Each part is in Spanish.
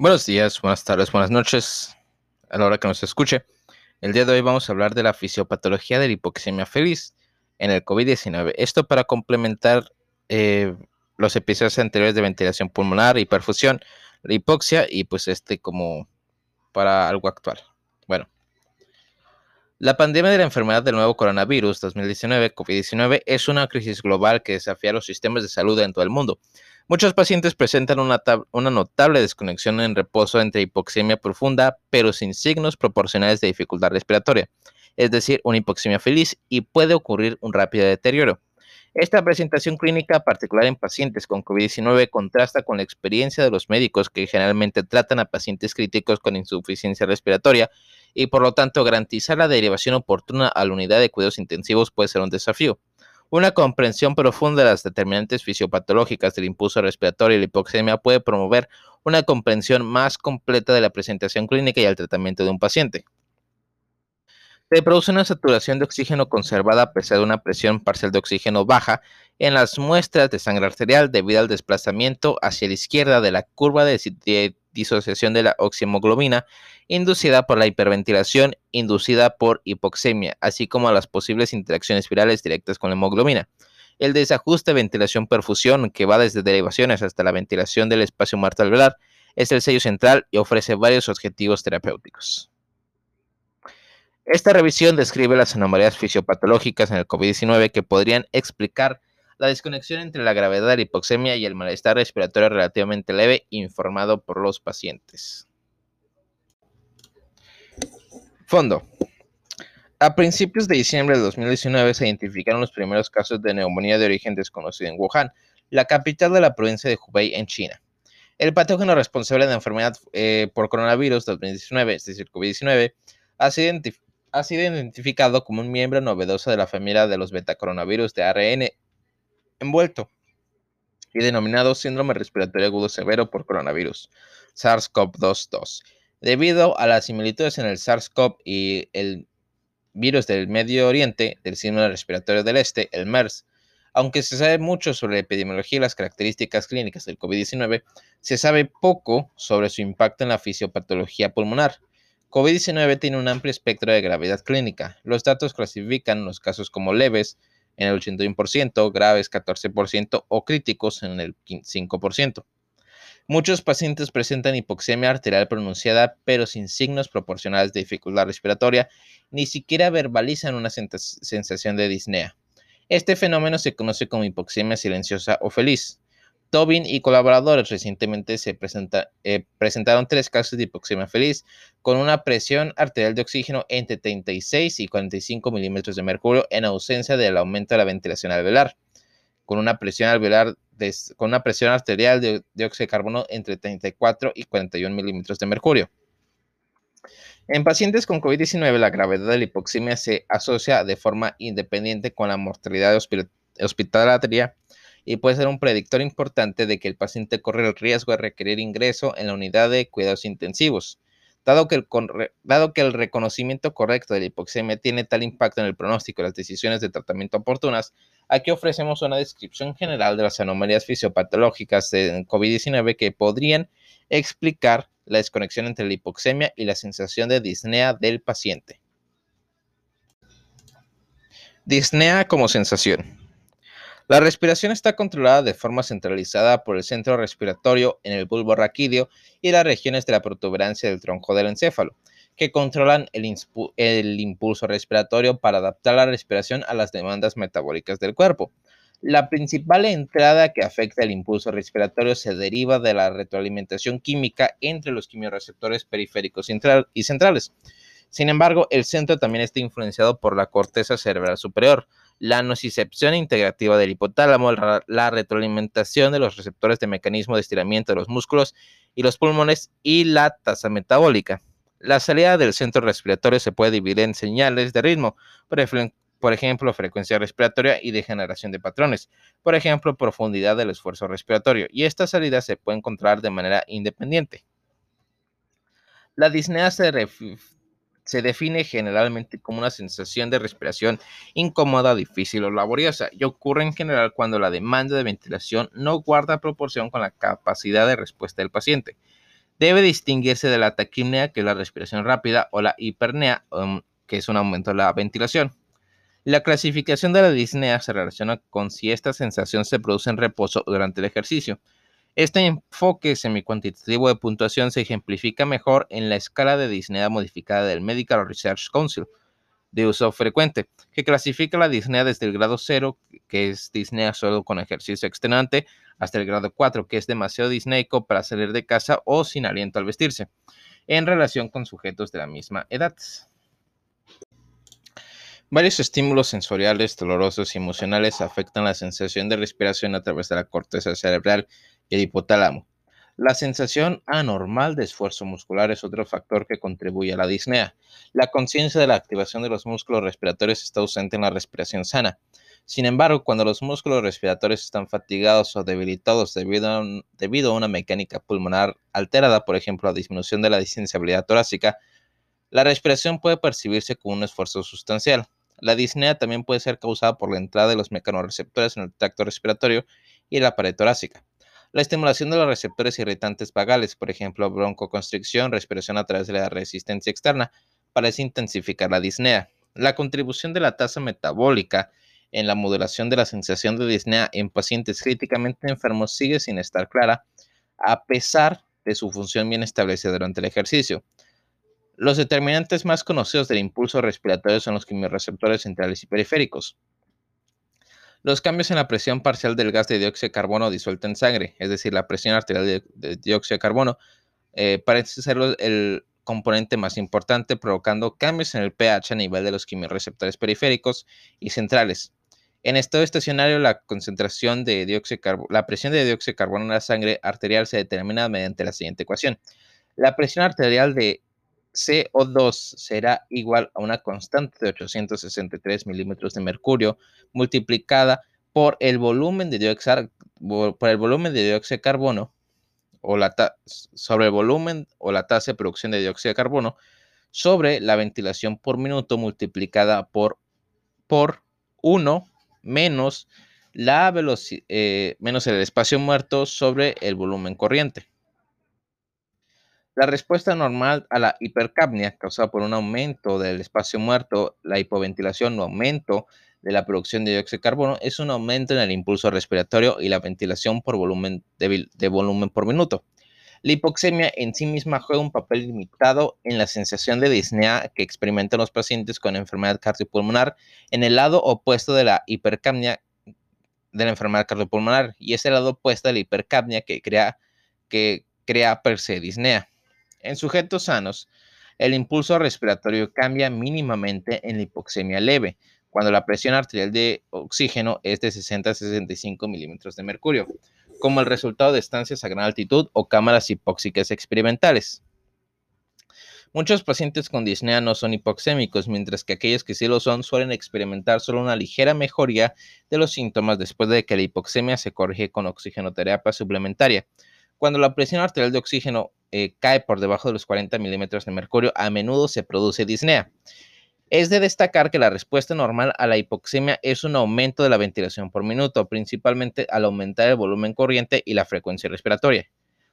Buenos días, buenas tardes, buenas noches, a la hora que nos escuche. El día de hoy vamos a hablar de la fisiopatología de la hipoxemia feliz en el COVID-19. Esto para complementar los episodios anteriores de ventilación pulmonar, hiperfusión, la hipoxia y pues como para algo actual. Bueno, la pandemia de la enfermedad del nuevo coronavirus 2019, COVID-19, es una crisis global que desafía los sistemas de salud en todo el mundo. Muchos pacientes presentan una notable desconexión en reposo entre hipoxemia profunda, pero sin signos proporcionales de dificultad respiratoria, es decir, una hipoxemia feliz, y puede ocurrir un rápido deterioro. Esta presentación clínica, particular en pacientes con COVID-19, contrasta con la experiencia de los médicos que generalmente tratan a pacientes críticos con insuficiencia respiratoria y, por lo tanto, garantizar la derivación oportuna a la unidad de cuidados intensivos puede ser un desafío. Una comprensión profunda de las determinantes fisiopatológicas del impulso respiratorio y la hipoxemia puede promover una comprensión más completa de la presentación clínica y el tratamiento de un paciente. Se produce una saturación de oxígeno conservada a pesar de una presión parcial de oxígeno baja en las muestras de sangre arterial debido al desplazamiento hacia la izquierda de la curva de disociación de la oximoglobina inducida por la hiperventilación inducida por hipoxemia, así como a las posibles interacciones virales directas con la hemoglobina. El desajuste ventilación-perfusión, que va desde derivaciones hasta la ventilación del espacio muerto alveolar, es el sello central y ofrece varios objetivos terapéuticos. Esta revisión describe las anomalías fisiopatológicas en el COVID-19 que podrían explicar la desconexión entre la gravedad de la hipoxemia y el malestar respiratorio relativamente leve informado por los pacientes. Fondo. A principios de diciembre de 2019 se identificaron los primeros casos de neumonía de origen desconocido en Wuhan, la capital de la provincia de Hubei en China. El patógeno responsable de la enfermedad por coronavirus 2019, es decir, COVID-19, ha sido identificado como un miembro novedoso de la familia de los betacoronavirus de ARN envuelto y denominado síndrome respiratorio agudo severo por coronavirus, SARS-CoV-2. Debido a las similitudes en el SARS-CoV y el virus del Medio Oriente del síndrome respiratorio del Este, el MERS, aunque se sabe mucho sobre la epidemiología y las características clínicas del COVID-19, se sabe poco sobre su impacto en la fisiopatología pulmonar. COVID-19 tiene un amplio espectro de gravedad clínica. Los datos clasifican los casos como leves, en el 81%, graves 14% o críticos en el 5%. Muchos pacientes presentan hipoxemia arterial pronunciada, pero sin signos proporcionales de dificultad respiratoria, ni siquiera verbalizan una sensación de disnea. Este fenómeno se conoce como hipoxemia silenciosa o feliz. Tobin y colaboradores recientemente presentaron 3 casos de hipoxemia feliz con una presión arterial de oxígeno entre 36 y 45 milímetros de mercurio en ausencia del aumento de la ventilación alveolar, con una presión arterial de dióxido de carbono entre 34 y 41 milímetros de mercurio. En pacientes con COVID-19, la gravedad de la hipoxemia se asocia de forma independiente con la mortalidad hospitalaria, y puede ser un predictor importante de que el paciente corre el riesgo de requerir ingreso en la unidad de cuidados intensivos. Dado que el reconocimiento correcto de la hipoxemia tiene tal impacto en el pronóstico y las decisiones de tratamiento oportunas, aquí ofrecemos una descripción general de las anomalías fisiopatológicas en COVID-19 que podrían explicar la desconexión entre la hipoxemia y la sensación de disnea del paciente. Disnea como sensación. La respiración está controlada de forma centralizada por el centro respiratorio en el bulbo raquídeo y las regiones de la protuberancia del tronco del encéfalo, que controlan el impulso respiratorio para adaptar la respiración a las demandas metabólicas del cuerpo. La principal entrada que afecta el impulso respiratorio se deriva de la retroalimentación química entre los quimiorreceptores periféricos y centrales. Sin embargo, el centro también está influenciado por la corteza cerebral superior, la nocicepción integrativa del hipotálamo, la retroalimentación de los receptores de mecanismo de estiramiento de los músculos y los pulmones y la tasa metabólica. La salida del centro respiratorio se puede dividir en señales de ritmo, por ejemplo, frecuencia respiratoria y degeneración de patrones, por ejemplo, profundidad del esfuerzo respiratorio, y esta salida se puede encontrar de manera independiente. La disnea se define generalmente como una sensación de respiración incómoda, difícil o laboriosa, y ocurre en general cuando la demanda de ventilación no guarda proporción con la capacidad de respuesta del paciente. Debe distinguirse de la taquipnea, que es la respiración rápida, o la hipernea, que es un aumento de la ventilación. La clasificación de la disnea se relaciona con si esta sensación se produce en reposo durante el ejercicio. Este enfoque semi-cuantitativo de puntuación se ejemplifica mejor en la escala de disnea modificada del Medical Research Council, de uso frecuente, que clasifica la disnea desde el grado 0, que es disnea solo con ejercicio extenuante, hasta el grado 4, que es demasiado disneico para salir de casa o sin aliento al vestirse, en relación con sujetos de la misma edad. Varios estímulos sensoriales, dolorosos y emocionales afectan la sensación de respiración a través de la corteza cerebral y el hipotálamo. La sensación anormal de esfuerzo muscular es otro factor que contribuye a la disnea. La conciencia de la activación de los músculos respiratorios está ausente en la respiración sana. Sin embargo, cuando los músculos respiratorios están fatigados o debilitados debido a una mecánica pulmonar alterada, por ejemplo, la disminución de la distensibilidad torácica, la respiración puede percibirse como un esfuerzo sustancial. La disnea también puede ser causada por la entrada de los mecanorreceptores en el tracto respiratorio y la pared torácica. La estimulación de los receptores irritantes vagales, por ejemplo, broncoconstricción, respiración a través de la resistencia externa, parece intensificar la disnea. La contribución de la tasa metabólica en la modulación de la sensación de disnea en pacientes críticamente enfermos sigue sin estar clara, a pesar de su función bien establecida durante el ejercicio. Los determinantes más conocidos del impulso respiratorio son los quimiorreceptores centrales y periféricos. Los cambios en la presión parcial del gas de dióxido de carbono disuelto en sangre, es decir, la presión arterial de dióxido de carbono, parece ser el componente más importante, provocando cambios en el pH a nivel de los quimiorreceptores periféricos y centrales. En estado estacionario, la presión de dióxido de carbono en la sangre arterial se determina mediante la siguiente ecuación. La presión arterial de CO2 será igual a una constante de 863 milímetros de mercurio multiplicada por el volumen de dióxido de carbono sobre el volumen o la tasa de producción de dióxido de carbono sobre la ventilación por minuto multiplicada por 1 menos el espacio muerto sobre el volumen corriente. La respuesta normal a la hipercapnia causada por un aumento del espacio muerto, la hipoventilación o aumento de la producción de dióxido de carbono es un aumento en el impulso respiratorio y la ventilación por volumen de volumen por minuto. La hipoxemia en sí misma juega un papel limitado en la sensación de disnea que experimentan los pacientes con enfermedad cardiopulmonar en el lado opuesto de la hipercapnia de la enfermedad cardiopulmonar, y es el lado opuesto de la hipercapnia que crea per se disnea. En sujetos sanos, el impulso respiratorio cambia mínimamente en la hipoxemia leve, cuando la presión arterial de oxígeno es de 60 a 65 milímetros de mercurio, como el resultado de estancias a gran altitud o cámaras hipóxicas experimentales. Muchos pacientes con disnea no son hipoxémicos, mientras que aquellos que sí lo son suelen experimentar solo una ligera mejoría de los síntomas después de que la hipoxemia se corrige con oxigenoterapia suplementaria. Cuando la presión arterial de oxígeno cae por debajo de los 40 milímetros de mercurio, a menudo se produce disnea. Es de destacar que la respuesta normal a la hipoxemia es un aumento de la ventilación por minuto, principalmente al aumentar el volumen corriente y la frecuencia respiratoria.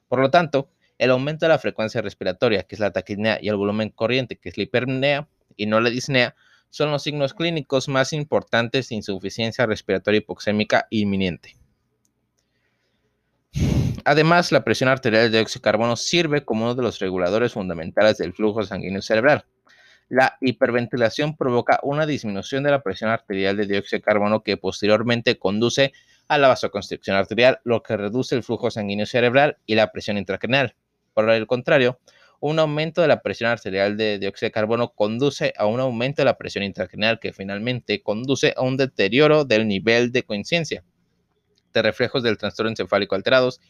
Por lo tanto, el aumento de la frecuencia respiratoria, que es la taquipnea, y el volumen corriente, que es la hipernea y no la disnea, son los signos clínicos más importantes de insuficiencia respiratoria hipoxémica inminente. Además, la presión arterial de dióxido de carbono sirve como uno de los reguladores fundamentales del flujo sanguíneo cerebral. La hiperventilación provoca una disminución de la presión arterial de dióxido de carbono que posteriormente conduce a la vasoconstricción arterial, lo que reduce el flujo sanguíneo cerebral y la presión intracraneal. Por el contrario, un aumento de la presión arterial de dióxido de carbono conduce a un aumento de la presión intracraneal que finalmente conduce a un deterioro del nivel de conciencia, de reflejos del trastorno encefálico alterados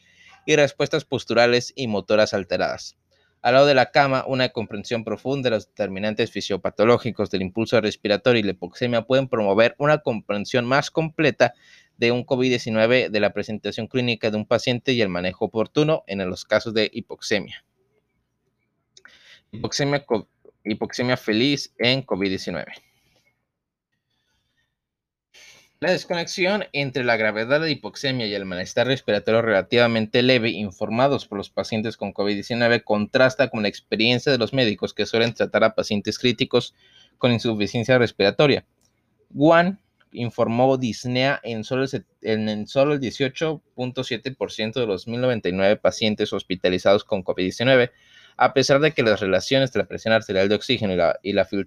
y respuestas posturales y motoras alteradas. Al lado de la cama, una comprensión profunda de los determinantes fisiopatológicos del impulso respiratorio y la hipoxemia pueden promover una comprensión más completa de un COVID-19, de la presentación clínica de un paciente y el manejo oportuno en los casos de hipoxemia. Hipoxemia feliz en COVID-19. La desconexión entre la gravedad de la hipoxemia y el malestar respiratorio relativamente leve informados por los pacientes con COVID-19 contrasta con la experiencia de los médicos que suelen tratar a pacientes críticos con insuficiencia respiratoria. Guan informó disnea en solo el 18.7% de los 1.099 pacientes hospitalizados con COVID-19, a pesar de que las relaciones de la presión arterial de oxígeno y la fracción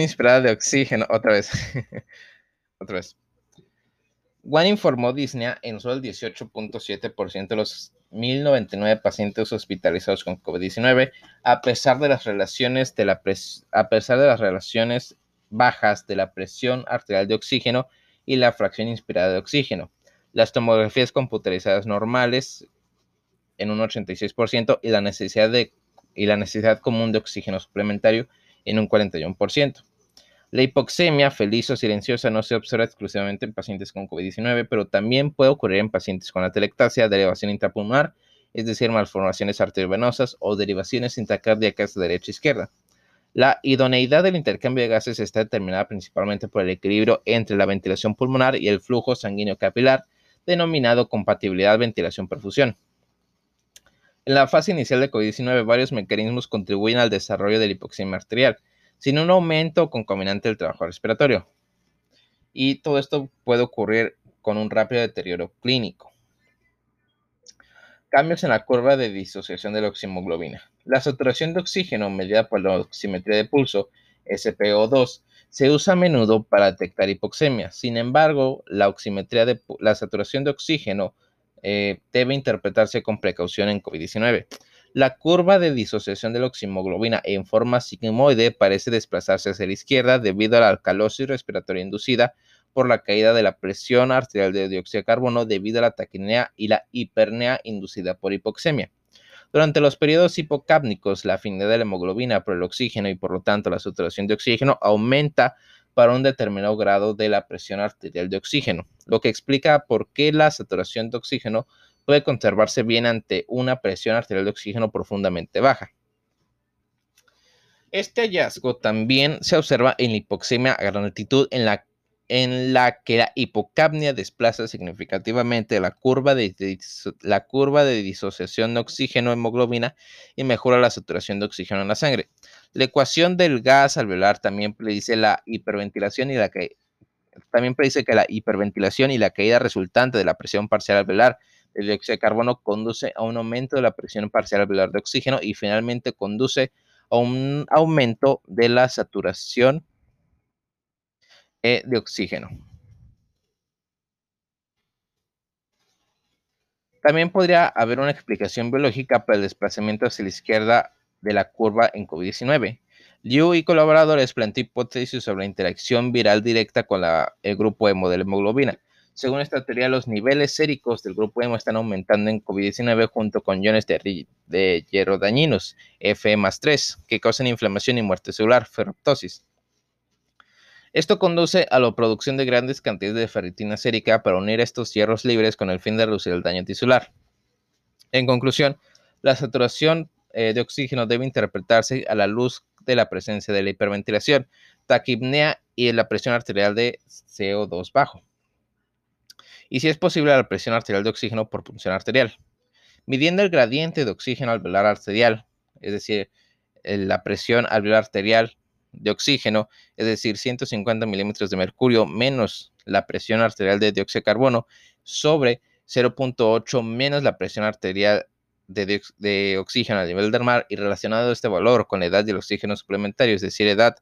inspirada de oxígeno, Guan informó disnea en solo el 18.7% de los 1.099 pacientes hospitalizados con COVID-19, a pesar de las relaciones bajas de la presión arterial de oxígeno y la fracción inspirada de oxígeno. Las tomografías computarizadas normales en un 86% y la necesidad común de oxígeno suplementario en un 41%. La hipoxemia feliz o silenciosa no se observa exclusivamente en pacientes con COVID-19, pero también puede ocurrir en pacientes con atelectasia, derivación intrapulmonar, es decir, malformaciones arteriovenosas o derivaciones intracardíacas de derecha a izquierda. La idoneidad del intercambio de gases está determinada principalmente por el equilibrio entre la ventilación pulmonar y el flujo sanguíneo capilar, denominado compatibilidad ventilación-perfusión. En la fase inicial de COVID-19, varios mecanismos contribuyen al desarrollo de la hipoxemia arterial, sin un aumento concomitante del trabajo respiratorio. Y todo esto puede ocurrir con un rápido deterioro clínico. Cambios en la curva de disociación de la oximoglobina. La saturación de oxígeno medida por la oximetría de pulso, SPO2, se usa a menudo para detectar hipoxemia. Sin embargo, la saturación de oxígeno debe interpretarse con precaución en COVID-19. La curva de disociación de la oximoglobina en forma sigmoide parece desplazarse hacia la izquierda debido a la alcalosis respiratoria inducida por la caída de la presión arterial de dióxido de carbono debido a la taquipnea y la hipernea inducida por hipoxemia. Durante los periodos hipocápnicos, la afinidad de la hemoglobina por el oxígeno y por lo tanto la saturación de oxígeno aumenta para un determinado grado de la presión arterial de oxígeno, lo que explica por qué la saturación de oxígeno puede conservarse bien ante una presión arterial de oxígeno profundamente baja. Este hallazgo también se observa en la hipoxemia a gran altitud en la que la hipocapnia desplaza significativamente la curva de disociación de oxígeno-hemoglobina y mejora la saturación de oxígeno en la sangre. La ecuación del gas alveolar también predice que la hiperventilación y la caída resultante de la presión parcial alveolar de dióxido de carbono conduce a un aumento de la presión parcial alveolar de oxígeno y finalmente conduce a un aumento de la saturación de oxígeno. También podría haber una explicación biológica para el desplazamiento hacia la izquierda de la curva en COVID-19. Liu y colaboradores plantean hipótesis sobre la interacción viral directa con el grupo hemo de la hemoglobina. Según esta teoría, los niveles séricos del grupo hemo están aumentando en COVID-19 junto con iones de hierro dañinos, Fe+3, que causan inflamación y muerte celular, ferroptosis. Esto conduce a la producción de grandes cantidades de ferritina sérica para unir estos hierros libres con el fin de reducir el daño tisular. En conclusión, la saturación de oxígeno debe interpretarse a la luz de la presencia de la hiperventilación, taquipnea y la presión arterial de CO2 bajo. Y si es posible, la presión arterial de oxígeno por punción arterial. Midiendo el gradiente de oxígeno alveolar arterial, es decir, la presión alveolar arterial de oxígeno, es decir, 150 milímetros de mercurio menos la presión arterial de dióxido de carbono sobre 0.8 menos la presión arterial de oxígeno a nivel del mar y relacionado este valor con la edad del oxígeno suplementario, es decir, edad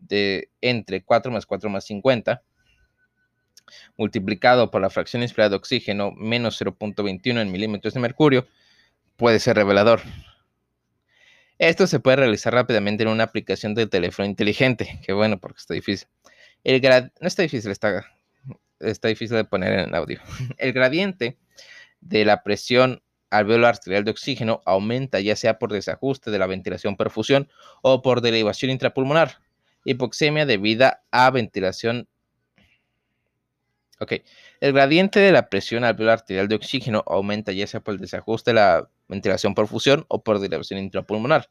de entre 4 más 4 más 50, multiplicado por la fracción inspirada de oxígeno menos 0.21 en milímetros de mercurio, puede ser revelador. Esto se puede realizar rápidamente en una aplicación de teléfono inteligente. Qué bueno, porque está difícil. No está difícil, está difícil de poner en el audio. El gradiente de la presión alveolar arterial de oxígeno aumenta ya sea por desajuste de la ventilación-perfusión o por derivación intrapulmonar, hipoxemia debida a ventilación Ok, el gradiente de la presión alveolar arterial de oxígeno aumenta ya sea por el desajuste de la ventilación por fusión o por dilatación intrapulmonar.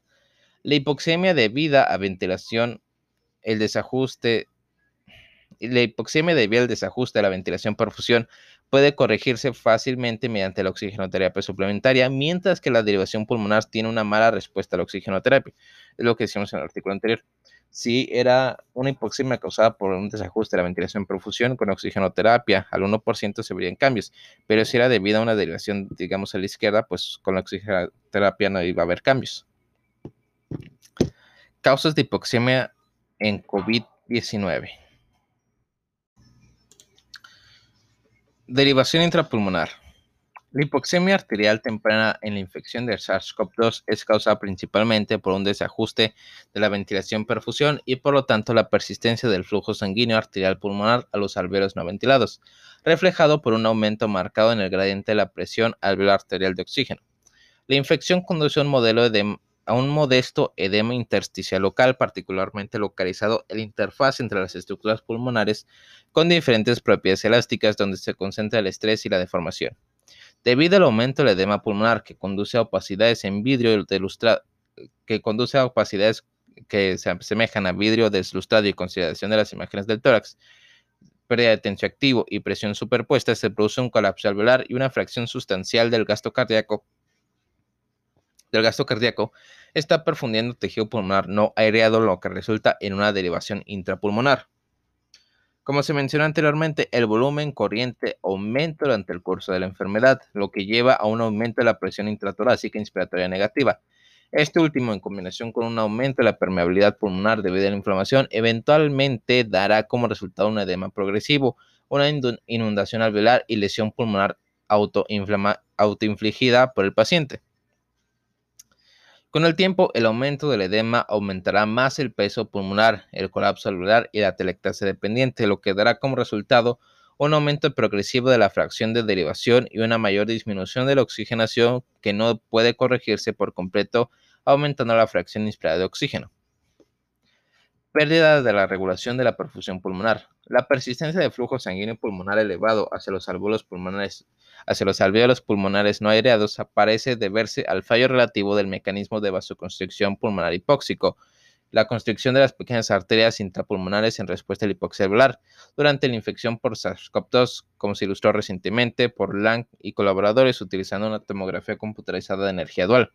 La hipoxemia debida a ventilación, la hipoxemia debida al desajuste de la ventilación por fusión puede corregirse fácilmente mediante la oxigenoterapia suplementaria, mientras que la derivación pulmonar tiene una mala respuesta a la oxigenoterapia. Es lo que decíamos en el artículo anterior. Si era una hipoxemia causada por un desajuste de la ventilación por fusión con oxigenoterapia, al 1% se verían cambios, pero si era debido a una derivación, digamos, a la izquierda, pues con la oxigenoterapia no iba a haber cambios. Causas de hipoxemia en COVID-19. Derivación intrapulmonar. La hipoxemia arterial temprana en la infección de SARS-CoV-2 es causada principalmente por un desajuste de la ventilación por fusión y por lo tanto la persistencia del flujo sanguíneo arterial pulmonar a los alvéolos no ventilados, reflejado por un aumento marcado en el gradiente de la presión alveolar arterial de oxígeno. La infección conduce a un modesto edema intersticial local, particularmente localizado en la interfaz entre las estructuras pulmonares con diferentes propiedades elásticas donde se concentra el estrés y la deformación. Debido al aumento del edema pulmonar que conduce a opacidades en vidrio deslustrado, que se asemejan a vidrio deslustrado y consideración de las imágenes del tórax, pérdida de tensioactivo y presión superpuesta, se produce un colapso alveolar y una fracción sustancial del gasto cardíaco. Está perfundiendo tejido pulmonar no aireado, lo que resulta en una derivación intrapulmonar. Como se mencionó anteriormente, el volumen corriente aumenta durante el curso de la enfermedad, lo que lleva a un aumento de la presión intratorácica inspiratoria negativa. Este último, en combinación con un aumento de la permeabilidad pulmonar debido a la inflamación, eventualmente dará como resultado un edema progresivo, una inundación alveolar y lesión pulmonar autoinfligida por el paciente. Con el tiempo, el aumento del edema aumentará más el peso pulmonar, el colapso alveolar y la atelectasia dependiente, lo que dará como resultado un aumento progresivo de la fracción de derivación y una mayor disminución de la oxigenación que no puede corregirse por completo, aumentando la fracción inspirada de oxígeno. Pérdida de la regulación de la perfusión pulmonar. La persistencia de flujo sanguíneo pulmonar elevado hacia los alvéolos pulmonares no aireados parece deberse al fallo relativo del mecanismo de vasoconstricción pulmonar hipóxico, la constricción de las pequeñas arterias intrapulmonares en respuesta al hipoxia alveolar durante la infección por SARS-CoV-2, como se ilustró recientemente por Lang y colaboradores utilizando una tomografía computarizada de energía dual.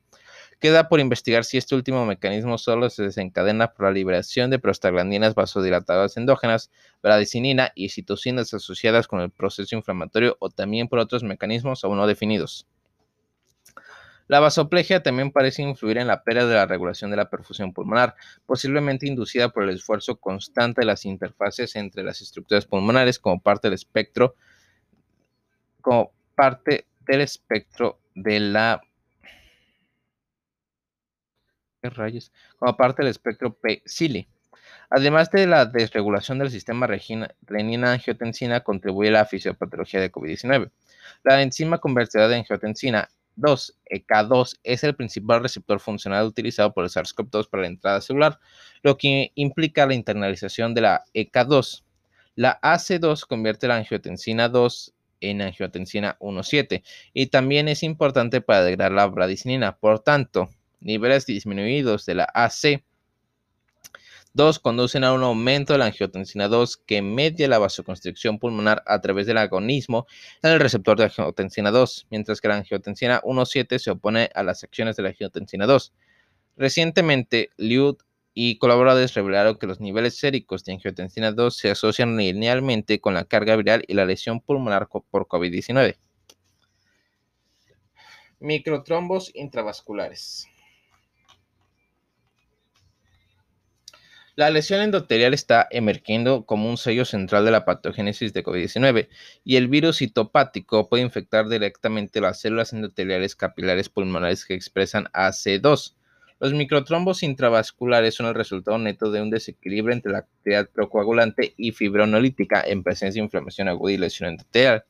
Queda por investigar si este último mecanismo solo se desencadena por la liberación de prostaglandinas vasodilatadoras endógenas, bradicinina y citocinas asociadas con el proceso inflamatorio o también por otros mecanismos aún no definidos. La vasoplegia también parece influir en la pérdida de la regulación de la perfusión pulmonar, posiblemente inducida por el esfuerzo constante de las interfaces entre las estructuras pulmonares como parte del espectro P-SILI. Además de la desregulación del sistema renina-angiotensina, contribuye a la fisiopatología de COVID-19. La enzima convertidora de angiotensina 2, ECA2, es el principal receptor funcional utilizado por el SARS-CoV-2 para la entrada celular, lo que implica la internalización de la ECA2. La AC2 convierte la angiotensina 2 en angiotensina 1,7 y también es importante para degradar la bradicinina. Por tanto, niveles disminuidos de la AC2 conducen a un aumento de la angiotensina 2 que media la vasoconstricción pulmonar a través del agonismo en el receptor de angiotensina 2, mientras que la angiotensina 1,7 se opone a las acciones de la angiotensina 2. Recientemente, Liu y colaboradores revelaron que los niveles séricos de angiotensina 2 se asocian linealmente con la carga viral y la lesión pulmonar por COVID-19. Microtrombos intravasculares. La lesión endotelial está emergiendo como un sello central de la patogénesis de COVID-19 y el virus citopático puede infectar directamente las células endoteliales capilares pulmonares que expresan AC2. Los microtrombos intravasculares son el resultado neto de un desequilibrio entre la actividad procoagulante y fibronolítica en presencia de inflamación aguda y lesión endotelial.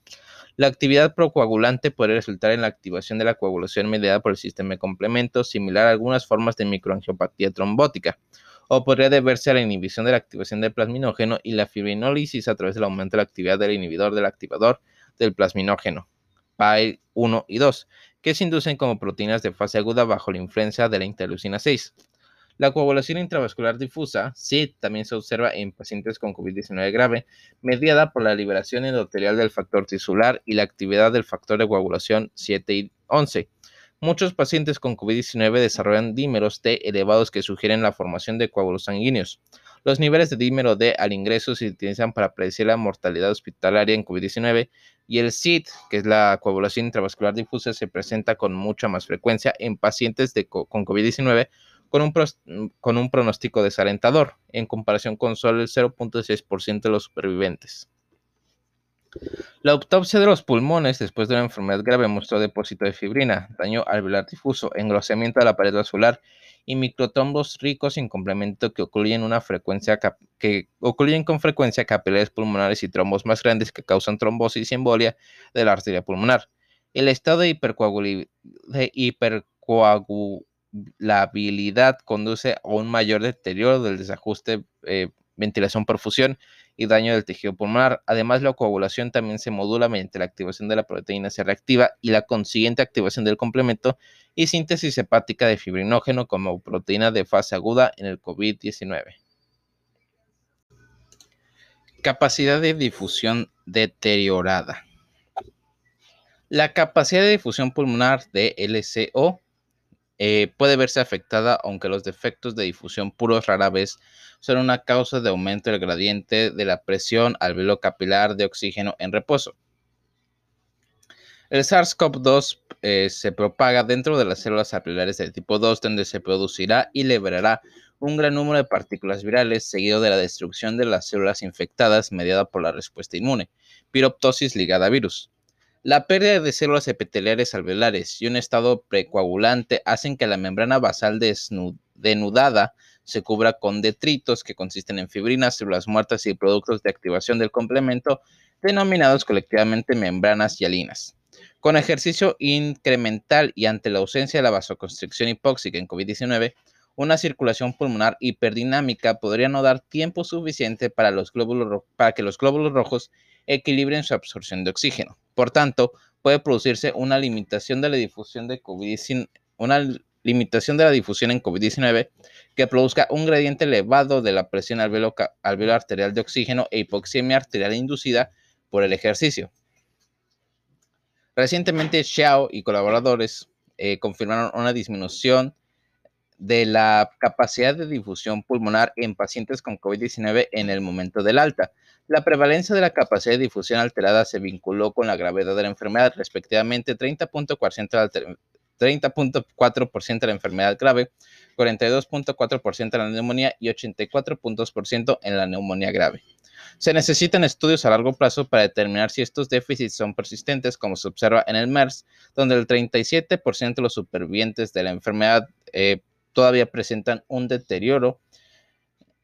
La actividad procoagulante puede resultar en la activación de la coagulación mediada por el sistema de complemento, similar a algunas formas de microangiopatía trombótica. o podría deberse a la inhibición de la activación del plasminógeno y la fibrinólisis a través del aumento de la actividad del inhibidor del activador del plasminógeno, PAI-1 y 2, que se inducen como proteínas de fase aguda bajo la influencia de la interleucina 6. La coagulación intravascular difusa, CID, también se observa en pacientes con COVID-19 grave, mediada por la liberación endotelial del factor tisular y la actividad del factor de coagulación 7 y 11. Muchos pacientes con COVID-19 desarrollan dímeros T elevados que sugieren la formación de coágulos sanguíneos. Los niveles de dímero D al ingreso se utilizan para predecir la mortalidad hospitalaria en COVID-19 y el CID, que es la coagulación intravascular difusa, se presenta con mucha más frecuencia en pacientes con COVID-19 con un pronóstico desalentador, en comparación con solo el 0.6% de los supervivientes. La autopsia de los pulmones después de una enfermedad grave mostró depósito de fibrina, daño alveolar difuso, engrosamiento de la pared vascular y microtrombos ricos sin complemento que ocluyen con frecuencia capilares pulmonares y trombos más grandes que causan trombosis y embolia de la arteria pulmonar. El estado de hipercoagulabilidad conduce a un mayor deterioro del desajuste ventilación-perfusión y daño del tejido pulmonar. Además, la coagulación también se modula mediante la activación de la proteína C reactiva y la consiguiente activación del complemento y síntesis hepática de fibrinógeno como proteína de fase aguda en el COVID-19. Capacidad de difusión deteriorada. La capacidad de difusión pulmonar DLCO puede verse afectada, aunque los defectos de difusión puros rara vez son una causa de aumento del gradiente de la presión alveolo-capilar de oxígeno en reposo. El SARS-CoV-2 se propaga dentro de las células alveolares del tipo 2, donde se producirá y liberará un gran número de partículas virales, seguido de la destrucción de las células infectadas mediada por la respuesta inmune, piroptosis ligada a virus. La pérdida de células epiteliales alveolares y un estado precoagulante hacen que la membrana basal denudada se cubra con detritos que consisten en fibrinas, células muertas y productos de activación del complemento, denominados colectivamente membranas hialinas. Con ejercicio incremental y ante la ausencia de la vasoconstricción hipóxica en COVID-19, una circulación pulmonar hiperdinámica podría no dar tiempo suficiente para que los glóbulos rojos equilibren su absorción de oxígeno. Por tanto, puede producirse una limitación de la difusión en COVID-19 que produzca un gradiente elevado de la presión alveolo-arterial de oxígeno e hipoxemia arterial inducida por el ejercicio. Recientemente, Xiao y colaboradores confirmaron una disminución de la capacidad de difusión pulmonar en pacientes con COVID-19 en el momento del alta. La prevalencia de la capacidad de difusión alterada se vinculó con la gravedad de la enfermedad, respectivamente 30.4% de la enfermedad grave, 42.4% de la neumonía y 84.2% en la neumonía grave. Se necesitan estudios a largo plazo para determinar si estos déficits son persistentes, como se observa en el MERS, donde el 37% de los supervivientes de la enfermedad todavía presentan un deterioro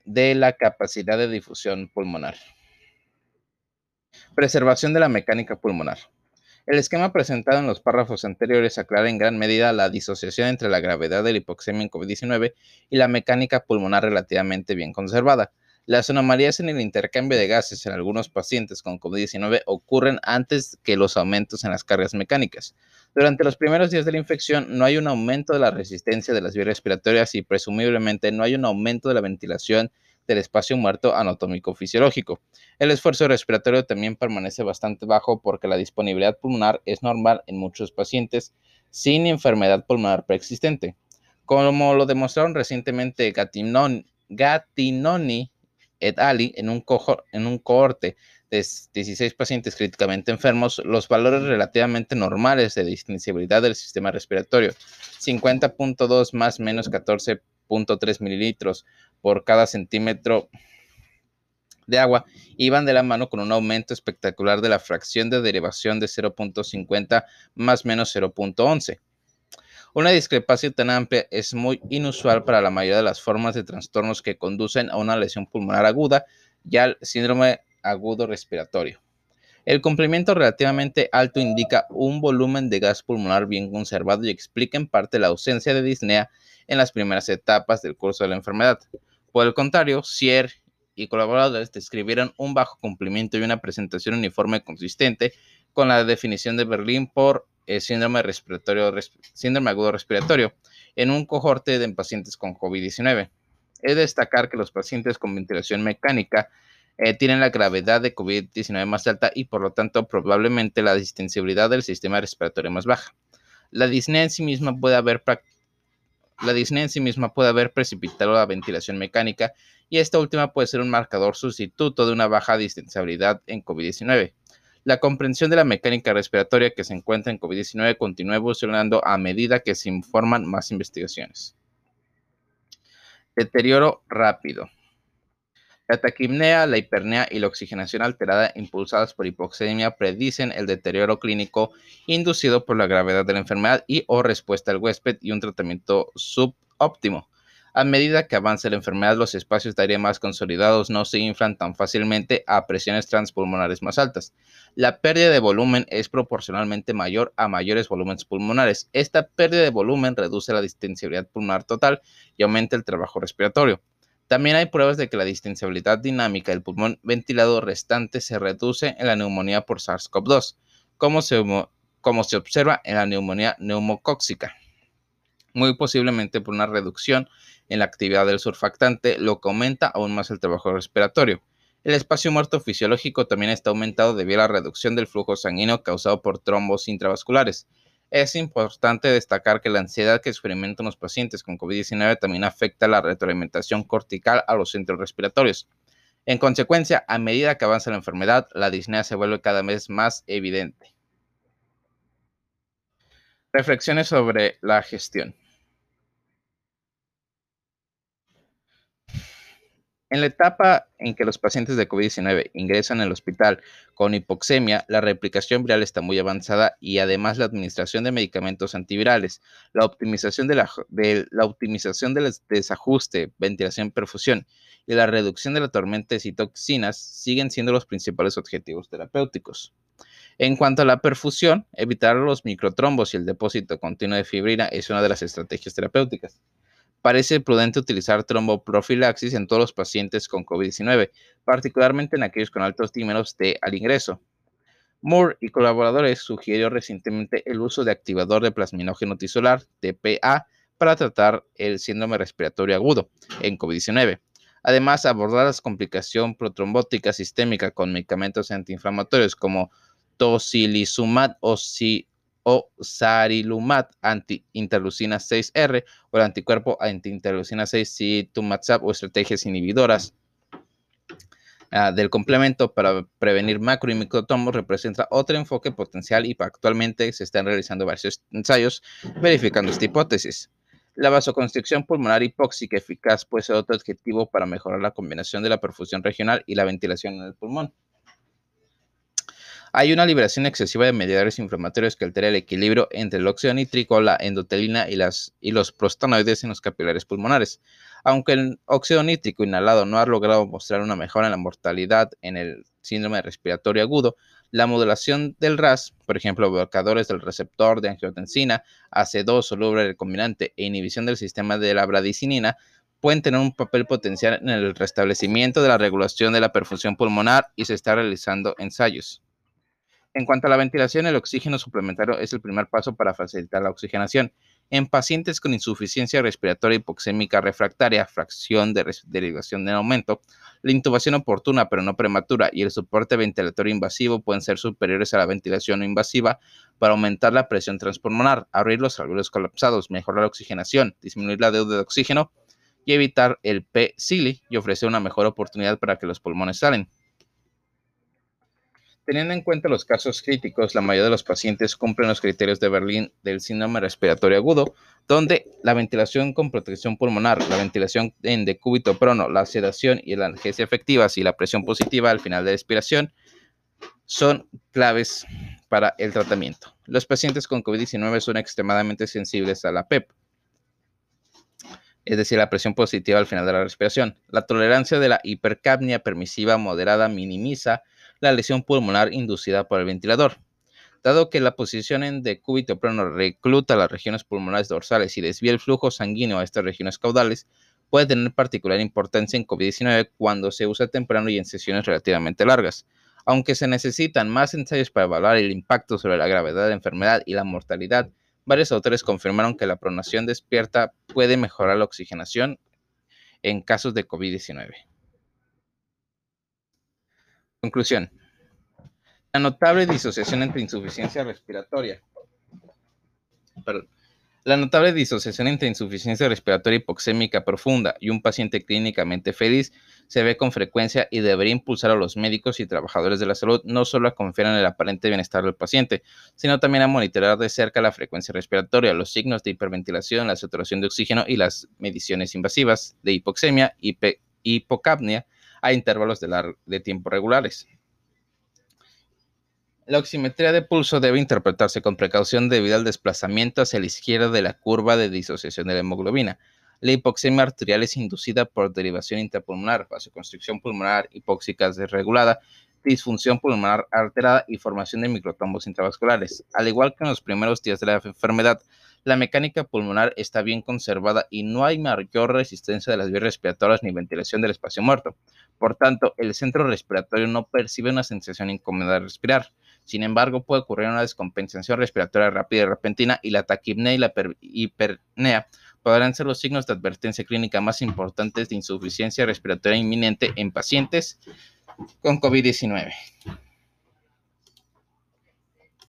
de la capacidad de difusión pulmonar. Preservación de la mecánica pulmonar. El esquema presentado en los párrafos anteriores aclara en gran medida la disociación entre la gravedad de la hipoxemia en COVID-19 y la mecánica pulmonar relativamente bien conservada. Las anomalías en el intercambio de gases en algunos pacientes con COVID-19 ocurren antes que los aumentos en las cargas mecánicas. Durante los primeros días de la infección no hay un aumento de la resistencia de las vías respiratorias y presumiblemente no hay un aumento de la ventilación del espacio muerto anatómico-fisiológico. El esfuerzo respiratorio también permanece bastante bajo porque la disponibilidad pulmonar es normal en muchos pacientes sin enfermedad pulmonar preexistente. Como lo demostraron recientemente Gattinoni et al. En un cohorte de 16 pacientes críticamente enfermos, los valores relativamente normales de distensibilidad del sistema respiratorio, 50.2 más menos 14.3 mililitros por cada centímetro de agua, iban de la mano con un aumento espectacular de la fracción de derivación de 0.50 más menos 0.11. Una discrepancia tan amplia es muy inusual para la mayoría de las formas de trastornos que conducen a una lesión pulmonar aguda y al síndrome agudo respiratorio. El cumplimiento relativamente alto indica un volumen de gas pulmonar bien conservado y explica en parte la ausencia de disnea en las primeras etapas del curso de la enfermedad. Por el contrario, Cier y colaboradores describieron un bajo cumplimiento y una presentación uniforme consistente con la definición de Berlín por síndrome agudo respiratorio en un cohorte de pacientes con COVID-19. Es destacar que los pacientes con ventilación mecánica tienen la gravedad de COVID-19 más alta y por lo tanto probablemente la distensibilidad del sistema respiratorio más baja. La disnea en sí misma puede haber precipitado la ventilación mecánica y esta última puede ser un marcador sustituto de una baja distensibilidad en COVID-19. La comprensión de la mecánica respiratoria que se encuentra en COVID-19 continúa evolucionando a medida que se informan más investigaciones. Deterioro rápido. La taquipnea, la hipernea y la oxigenación alterada impulsadas por hipoxemia predicen el deterioro clínico inducido por la gravedad de la enfermedad y o respuesta al huésped y un tratamiento subóptimo. A medida que avanza la enfermedad, los espacios de aire más consolidados no se inflan tan fácilmente a presiones transpulmonares más altas. La pérdida de volumen es proporcionalmente mayor a mayores volúmenes pulmonares. Esta pérdida de volumen reduce la distensibilidad pulmonar total y aumenta el trabajo respiratorio. También hay pruebas de que la distensibilidad dinámica del pulmón ventilado restante se reduce en la neumonía por SARS-CoV-2, como se observa en la neumonía neumocóxica, muy posiblemente por una reducción en la actividad del surfactante, lo que aumenta aún más el trabajo respiratorio. El espacio muerto fisiológico también está aumentado debido a la reducción del flujo sanguíneo causado por trombos intravasculares. Es importante destacar que la ansiedad que experimentan los pacientes con COVID-19 también afecta la retroalimentación cortical a los centros respiratorios. En consecuencia, a medida que avanza la enfermedad, la disnea se vuelve cada vez más evidente. Reflexiones sobre la gestión. En la etapa en que los pacientes de COVID-19 ingresan al hospital con hipoxemia, la replicación viral está muy avanzada y además la administración de medicamentos antivirales, la optimización del desajuste, ventilación, perfusión y la reducción de la tormenta de citoxinas siguen siendo los principales objetivos terapéuticos. En cuanto a la perfusión, evitar los microtrombos y el depósito continuo de fibrina es una de las estrategias terapéuticas. Parece prudente utilizar tromboprofilaxis en todos los pacientes con COVID-19, particularmente en aquellos con altos dímeros T al ingreso. Moore y colaboradores sugirió recientemente el uso de activador de plasminógeno tisular, tPA, para tratar el síndrome respiratorio agudo en COVID-19. Además, abordar las complicaciones protrombótica sistémica con medicamentos antiinflamatorios como tocilizumab o sarilumab anti-interleucina 6R o el anticuerpo anti-interleucina 6 citumab o estrategias inhibidoras del complemento para prevenir macro y microtrombos representa otro enfoque potencial y actualmente se están realizando varios ensayos verificando esta hipótesis. La vasoconstricción pulmonar hipóxica eficaz puede ser otro objetivo para mejorar la combinación de la perfusión regional y la ventilación en el pulmón. Hay una liberación excesiva de mediadores inflamatorios que altera el equilibrio entre el óxido nítrico, la endotelina y los prostanoides en los capilares pulmonares. Aunque el óxido nítrico inhalado no ha logrado mostrar una mejora en la mortalidad en el síndrome respiratorio agudo, la modulación del RAS, por ejemplo, bloqueadores del receptor de angiotensina, AC2 soluble recombinante e inhibición del sistema de la bradicinina, pueden tener un papel potencial en el restablecimiento de la regulación de la perfusión pulmonar y se están realizando ensayos. En cuanto a la ventilación, el oxígeno suplementario es el primer paso para facilitar la oxigenación. En pacientes con insuficiencia respiratoria hipoxémica refractaria, fracción de derivación en aumento, la intubación oportuna pero no prematura y el soporte ventilatorio invasivo pueden ser superiores a la ventilación no invasiva para aumentar la presión transpulmonar, abrir los alvéolos colapsados, mejorar la oxigenación, disminuir la deuda de oxígeno y evitar el P-SILI y ofrecer una mejor oportunidad para que los pulmones salen. Teniendo en cuenta los casos críticos, la mayoría de los pacientes cumplen los criterios de Berlín del síndrome respiratorio agudo, donde la ventilación con protección pulmonar, la ventilación en decúbito prono, la sedación y la analgesia efectivas y la presión positiva al final de respiración son claves para el tratamiento. Los pacientes con COVID-19 son extremadamente sensibles a la PEEP, es decir, la presión positiva al final de la respiración. La tolerancia de la hipercapnia permisiva moderada minimiza la lesión pulmonar inducida por el ventilador. Dado que la posición en decúbito plano recluta las regiones pulmonares dorsales y desvía el flujo sanguíneo a estas regiones caudales, puede tener particular importancia en COVID-19 cuando se usa temprano y en sesiones relativamente largas. Aunque se necesitan más ensayos para evaluar el impacto sobre la gravedad de la enfermedad y la mortalidad, varios autores confirmaron que la pronación despierta puede mejorar la oxigenación en casos de COVID-19. Conclusión. La notable disociación entre insuficiencia respiratoria. La notable disociación entre insuficiencia respiratoria hipoxémica profunda y un paciente clínicamente feliz se ve con frecuencia y debería impulsar a los médicos y trabajadores de la salud no solo a confiar en el aparente bienestar del paciente, sino también a monitorear de cerca la frecuencia respiratoria, los signos de hiperventilación, la saturación de oxígeno y las mediciones invasivas de hipoxemia y hipocapnia a intervalos de tiempo regulares. La oximetría de pulso debe interpretarse con precaución debido al desplazamiento hacia la izquierda de la curva de disociación de la hemoglobina. La hipoxemia arterial es inducida por derivación intrapulmonar, vasoconstricción pulmonar hipóxica desregulada, disfunción pulmonar alterada y formación de microtrombos intravasculares. Al igual que en los primeros días de la enfermedad, la mecánica pulmonar está bien conservada y no hay mayor resistencia de las vías respiratorias ni ventilación del espacio muerto. Por tanto, el centro respiratorio no percibe una sensación incómoda de respirar. Sin embargo, puede ocurrir una descompensación respiratoria rápida y repentina y la taquipnea y la hipernea podrán ser los signos de advertencia clínica más importantes de insuficiencia respiratoria inminente en pacientes con COVID-19.